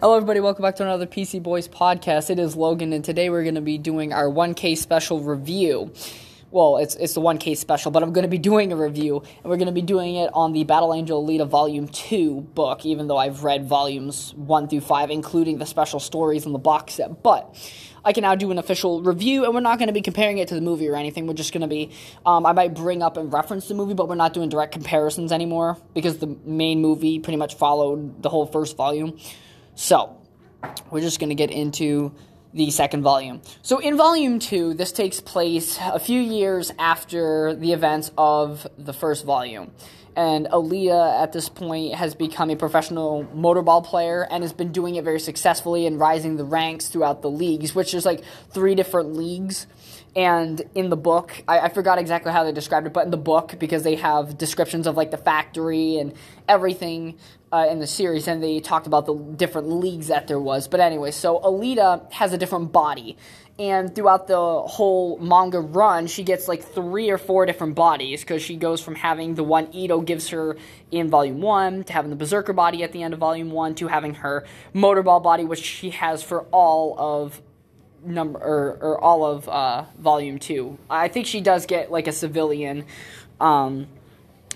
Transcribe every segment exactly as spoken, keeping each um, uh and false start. Hello everybody, welcome back to another P C Boys podcast. It is Logan, and today we're going to be doing our one K special review. Well, it's it's the one K special, but I'm going to be doing a review, and we're going to be doing it on the Battle Angel Alita Volume two book, even though I've read Volumes one through five, including the special stories in the box set, but I can now do an official review, and we're not going to be comparing it to the movie or anything. We're just going to be, um, I might bring up and reference the movie, but we're not doing direct comparisons anymore, because the main movie pretty much followed the whole first volume. So, we're just going to get into the second volume. So, in Volume two, this takes place a few years after the events of the first volume. And Alita, at this point, has become a professional motorball player and has been doing it very successfully and rising the ranks throughout the leagues, which is like three different leagues. And in the book, I, I forgot exactly how they described it, but in the book, because they have descriptions of like the factory and everything uh, in the series, and they talked about the different leagues that there was. But anyway, so Alita has a different body, and throughout the whole manga run, she gets like three or four different bodies, because she goes from having the one Ito gives her in Volume one, to having the Berserker body at the end of Volume one, to having her motorball body, which she has for all of number or, or all of uh volume two. I think she does get like a civilian um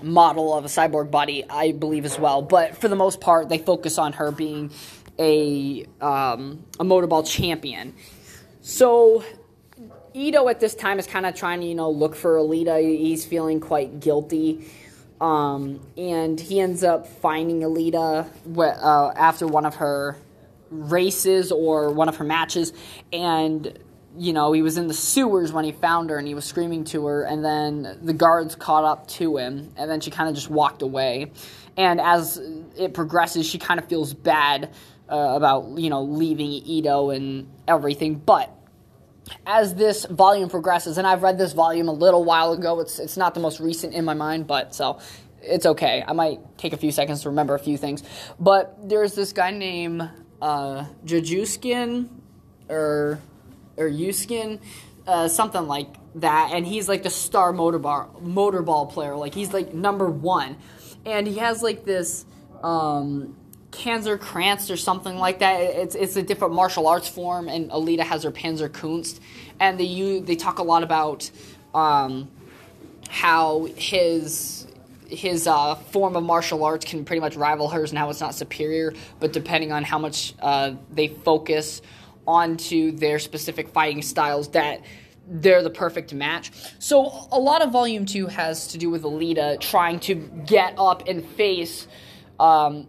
model of a cyborg body, I believe, as well, but for the most part they focus on her being a um a motorball champion. So Ito at this time is kind of trying to, you know, look for Alita. He's feeling quite guilty. Um and he ends up finding Alita uh, after one of her races or one of her matches, and you know, he was in the sewers when he found her, and he was screaming to her, and then the guards caught up to him, and then she kind of just walked away. And as it progresses, she kind of feels bad uh, about, you know, leaving Ito and everything. But as this volume progresses, and I've read this volume a little while ago, it's it's not the most recent in my mind, but so it's okay. I might take a few seconds to remember a few things. But there's this guy named Uh, Jujuskin, or, or Yuskin, uh, something like that, and he's, like, the star motorball, motorball player, like, he's, like, number one, and he has, like, this, um, Panzerkunst or something like that. It's it's a different martial arts form, and Alita has her Panzerkunst, and they, you, they talk a lot about, um, how his... his uh, form of martial arts can pretty much rival hers, and how it's not superior, but depending on how much uh, they focus onto their specific fighting styles, that they're the perfect match. So a lot of Volume two has to do with Alita trying to get up and face um,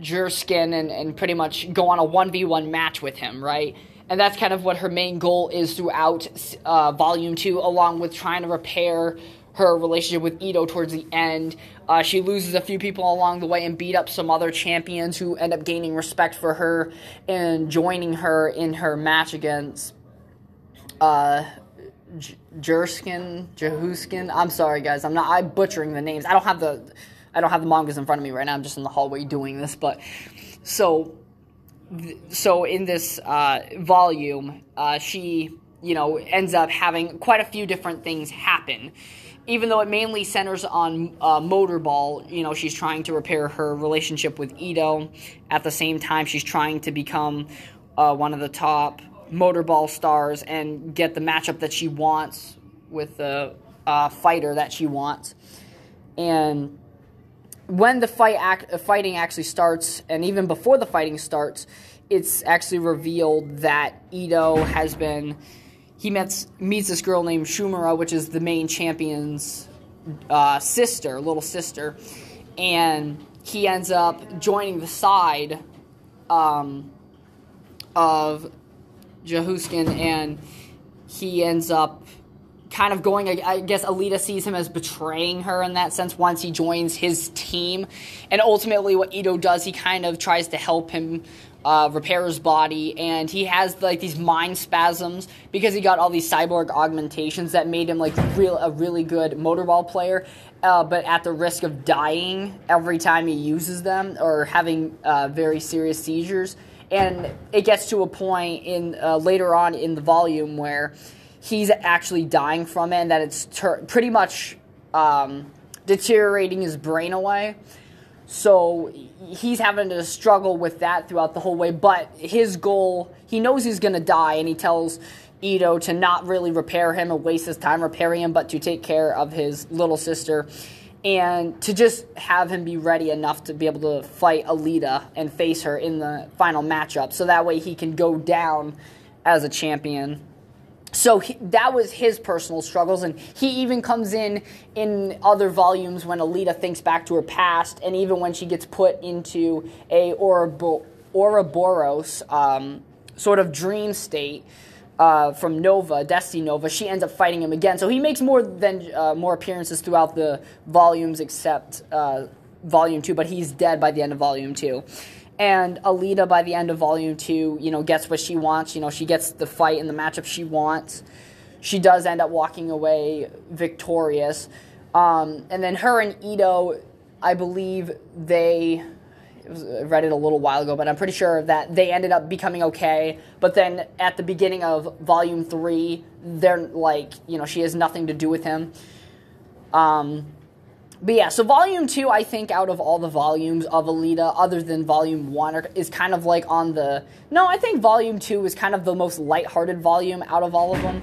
Jurskin and, and pretty much go on a one v one match with him, right? And that's kind of what her main goal is throughout uh, Volume two, along with trying to repair her relationship with Ito towards the end. Uh, she loses a few people along the way and beat up some other champions who end up gaining respect for her and joining her in her match against uh, J- Jurskin, Jehuskin. I'm sorry, guys. I'm not. I'm butchering the names. I don't have the. I don't have the mangas in front of me right now. I'm just in the hallway doing this. But so, so in this uh, volume, uh, she, you know, ends up having quite a few different things happen. Even though it mainly centers on uh, motorball, you know, she's trying to repair her relationship with Ito. At the same time, she's trying to become uh, one of the top motorball stars and get the matchup that she wants with the uh, fighter that she wants. And when the fight act- fighting actually starts, and even before the fighting starts, it's actually revealed that Ito has been... He meets, meets this girl named Shumura, which is the main champion's uh, sister, little sister, and he ends up joining the side um, of Jehuskin, and he ends up kind of going, I guess Alita sees him as betraying her in that sense once he joins his team, and ultimately what Ito does, he kind of tries to help him Uh, repair his body, and he has like these mind spasms because he got all these cyborg augmentations that made him like real a really good motorball player, uh, but at the risk of dying every time he uses them or having uh, very serious seizures. And it gets to a point in uh, later on in the volume where he's actually dying from it, and that it's ter- pretty much um, deteriorating his brain away. So he's having to struggle with that throughout the whole way. But his goal, he knows he's going to die, and he tells Ito to not really repair him and waste his time repairing him, but to take care of his little sister and to just have him be ready enough to be able to fight Alita and face her in the final matchup. So that way he can go down as a champion. So he, that was his personal struggles, and he even comes in in other volumes when Alita thinks back to her past, and even when she gets put into a Ourobo, Ouroboros um, sort of dream state uh, from Nova, Desty Nova, she ends up fighting him again. So he makes more than uh, more appearances throughout the volumes, except uh, Volume Two, but he's dead by the end of Volume Two. And Alita, by the end of Volume two, you know, gets what she wants. You know, she gets the fight and the matchup she wants. She does end up walking away victorious. Um, and then her and Ito, I believe they... It was, I read it a little while ago, but I'm pretty sure that they ended up becoming okay. But then at the beginning of Volume three, they're like, you know, she has nothing to do with him. Um... But yeah, so Volume two, I think, out of all the volumes of Alita, other than Volume one, is kind of like on the... No, I think Volume two is kind of the most lighthearted volume out of all of them,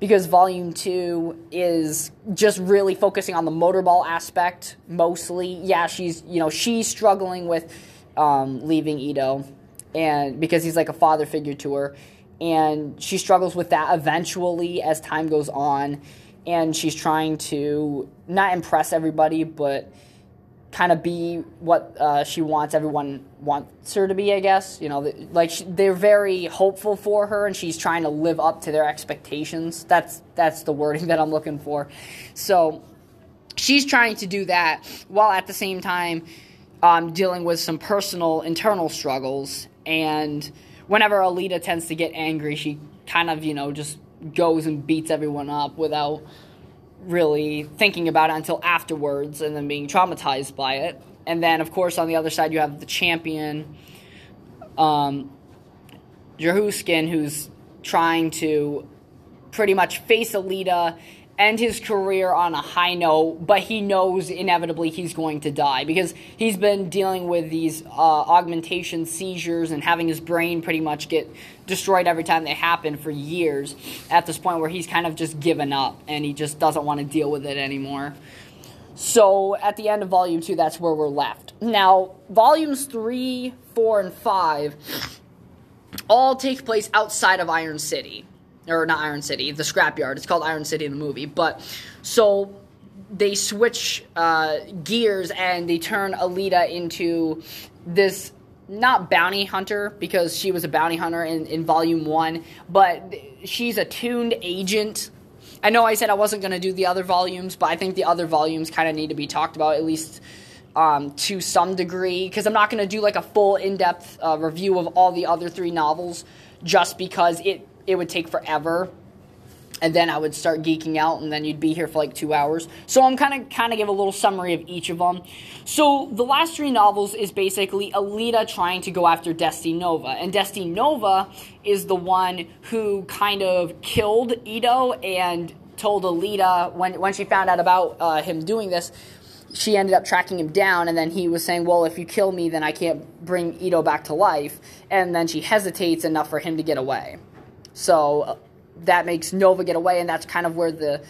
because Volume two is just really focusing on the motorball aspect, mostly. Yeah, she's, you know, she's struggling with um, leaving Ito, and because he's like a father figure to her, and she struggles with that eventually as time goes on. And she's trying to not impress everybody, but kind of be what uh, she wants everyone wants her to be, I guess. You know, like she, they're very hopeful for her, and she's trying to live up to their expectations. That's that's the wording that I'm looking for. So she's trying to do that while at the same time um, dealing with some personal internal struggles. And whenever Alita tends to get angry, she kind of, you know, just... goes and beats everyone up without really thinking about it until afterwards, and then being traumatized by it. And then, of course, on the other side, you have the champion, um, Jeruskin, who's trying to pretty much face Alita, end his career on a high note, but he knows inevitably he's going to die, because he's been dealing with these uh, augmentation seizures and having his brain pretty much get destroyed every time they happen for years, at this point where he's kind of just given up, and he just doesn't want to deal with it anymore. So at the end of Volume two, that's where we're left. Now, Volumes three, four, and five all take place outside of Iron City. Or not Iron City, the Scrapyard. It's called Iron City in the movie. But so they switch uh, gears, and they turn Alita into this, not bounty hunter, because she was a bounty hunter in, in Volume one, but she's a tuned agent. I know I said I wasn't going to do the other volumes, but I think the other volumes kind of need to be talked about, at least um, to some degree, because I'm not going to do like a full in-depth uh, review of all the other three novels, just because it... it would take forever, and then I would start geeking out, and then you'd be here for like two hours. So I'm kind of kind of give a little summary of each of them. So the last three novels is basically Alita trying to go after Desty Nova, and Desty Nova is the one who kind of killed Ito and told Alita when when she found out about uh, him doing this. She ended up tracking him down, and then he was saying, well, if you kill me, then I can't bring Ito back to life, and then she hesitates enough for him to get away. So that makes Nova get away, and that's kind of where the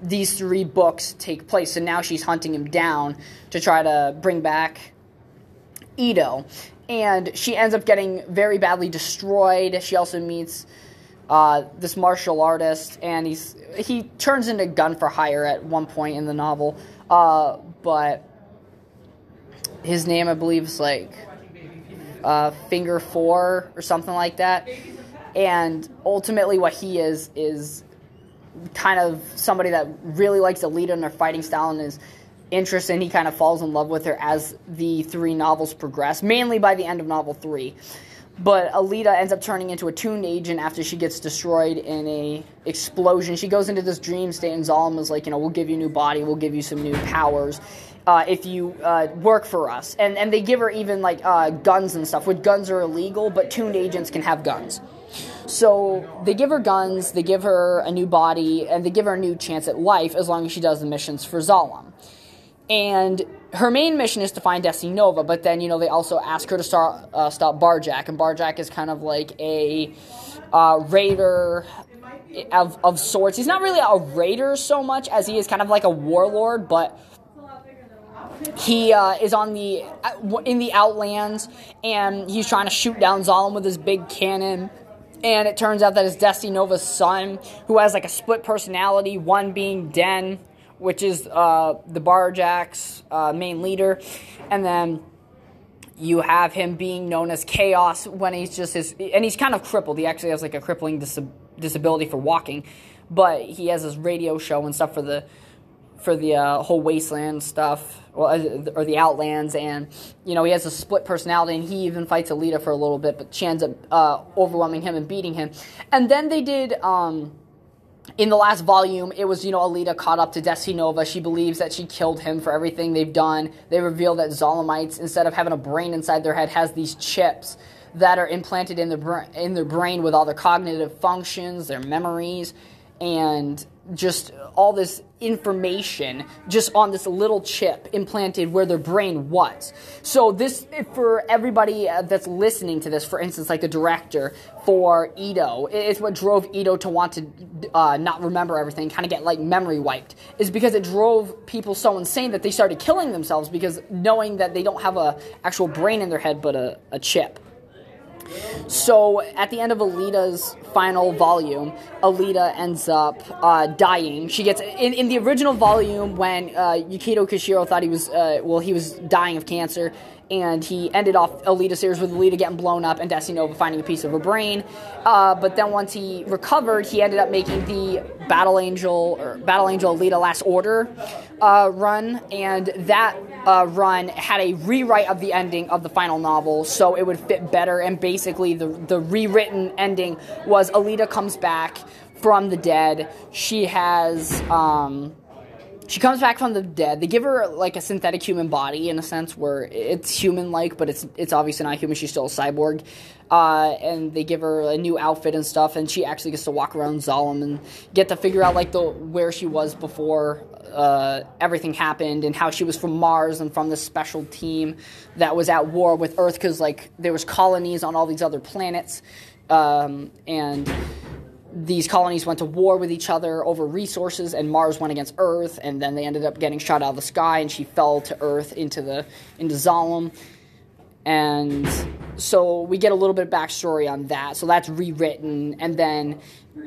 these three books take place. So now she's hunting him down to try to bring back Ito. And she ends up getting very badly destroyed. She also meets uh, this martial artist, and he's he turns into gun for hire at one point in the novel. Uh, but his name, I believe, is like uh, Finger Four or something like that. And ultimately what he is is kind of somebody that really likes Alita and her fighting style and his interest, and he kind of falls in love with her as the three novels progress, mainly by the end of novel three. But Alita ends up turning into a tuned agent after she gets destroyed in a explosion. She goes into this dream state, and Zalem is like, you know, we'll give you a new body, we'll give you some new powers uh, if you uh, work for us. And, and they give her even, like, uh, guns and stuff, which guns are illegal, but tuned agents can have guns. So they give her guns, they give her a new body, and they give her a new chance at life as long as she does the missions for Zalem. And her main mission is to find Desty Nova, but then, you know, they also ask her to start, uh, stop Barjack, and Barjack is kind of like a uh, raider of, of sorts. He's not really a raider so much as he is kind of like a warlord, but he uh, is on the in the Outlands, and he's trying to shoot down Zalem with his big cannon. And it turns out that it's Desty Nova's son, who has like a split personality, one being Den, which is uh, the Barjack's uh, main leader. And then you have him being known as Chaos when he's just his... And he's kind of crippled. He actually has like a crippling dis- disability for walking. But he has his radio show and stuff for the for the uh, whole Wasteland stuff. Well, or the Outlands. And, you know, he has a split personality. And he even fights Alita for a little bit. But she ends up uh, overwhelming him and beating him. And then they did... Um, in the last volume, it was, you know, Alita caught up to Desty Nova. She believes that she killed him for everything they've done. They reveal that Zalemites, instead of having a brain inside their head, has these chips that are implanted in their, bra- in their brain with all their cognitive functions, their memories, and just all this information just on this little chip implanted where their brain was. So this, for everybody that's listening to this, for instance, like the director, for Ito, it's what drove Ito to want to uh, not remember everything, kind of get like memory wiped, is because it drove people so insane that they started killing themselves, because knowing that they don't have a actual brain in their head but a, a chip. So, at the end of Alita's final volume, Alita ends up uh, dying. She gets... In, in the original volume, when uh, Yukito Kishiro thought he was... Uh, well, he was dying of cancer, and he ended off Alita's series with Alita getting blown up and Desty Nova finding a piece of her brain. Uh, but then once he recovered, he ended up making the Battle Angel... or Battle Angel Alita Last Order uh, run, and that... Uh, run had a rewrite of the ending of the final novel, so it would fit better. And basically the the rewritten ending was Alita comes back from the dead. She has um she comes back from the dead. They give her like a synthetic human body, in a sense, where it's human-like, but it's it's obviously not human. She's still a cyborg. Uh, and they give her a new outfit and stuff, and she actually gets to walk around Zalem and get to figure out like the where she was before uh, everything happened, and how she was from Mars and from this special team that was at war with Earth, because like there was colonies on all these other planets, um, and these colonies went to war with each other over resources, and Mars went against Earth, and then they ended up getting shot out of the sky, and she fell to Earth into the into Zalem. And so we get a little bit of backstory on that. So that's rewritten, and then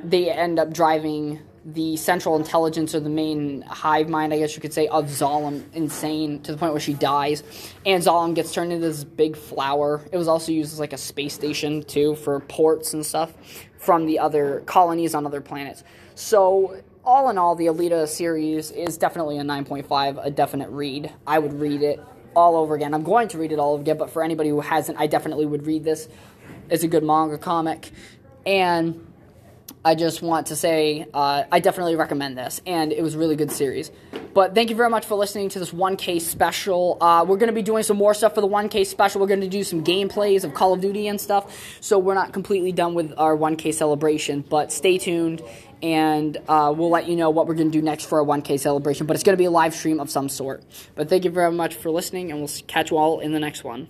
they end up driving the central intelligence, or the main hive mind, I guess you could say, of Zalem insane to the point where she dies. And Zalem gets turned into this big flower. It was also used as like a space station too, for ports and stuff from the other colonies on other planets. So all in all, the Alita series is definitely a nine point five, a definite read. I would read it all over again. I'm going to read it all over again, but for anybody who hasn't, I definitely would read this. It's a good manga comic. And I just want to say, uh, I definitely recommend this, and it was a really good series. But thank you very much for listening to this one K special. Uh, we're going to be doing some more stuff for the one K special. We're going to do some gameplays of Call of Duty and stuff, so we're not completely done with our one K celebration. But stay tuned, and uh, we'll let you know what we're going to do next for our one K celebration. But it's going to be a live stream of some sort. But thank you very much for listening, and we'll catch you all in the next one.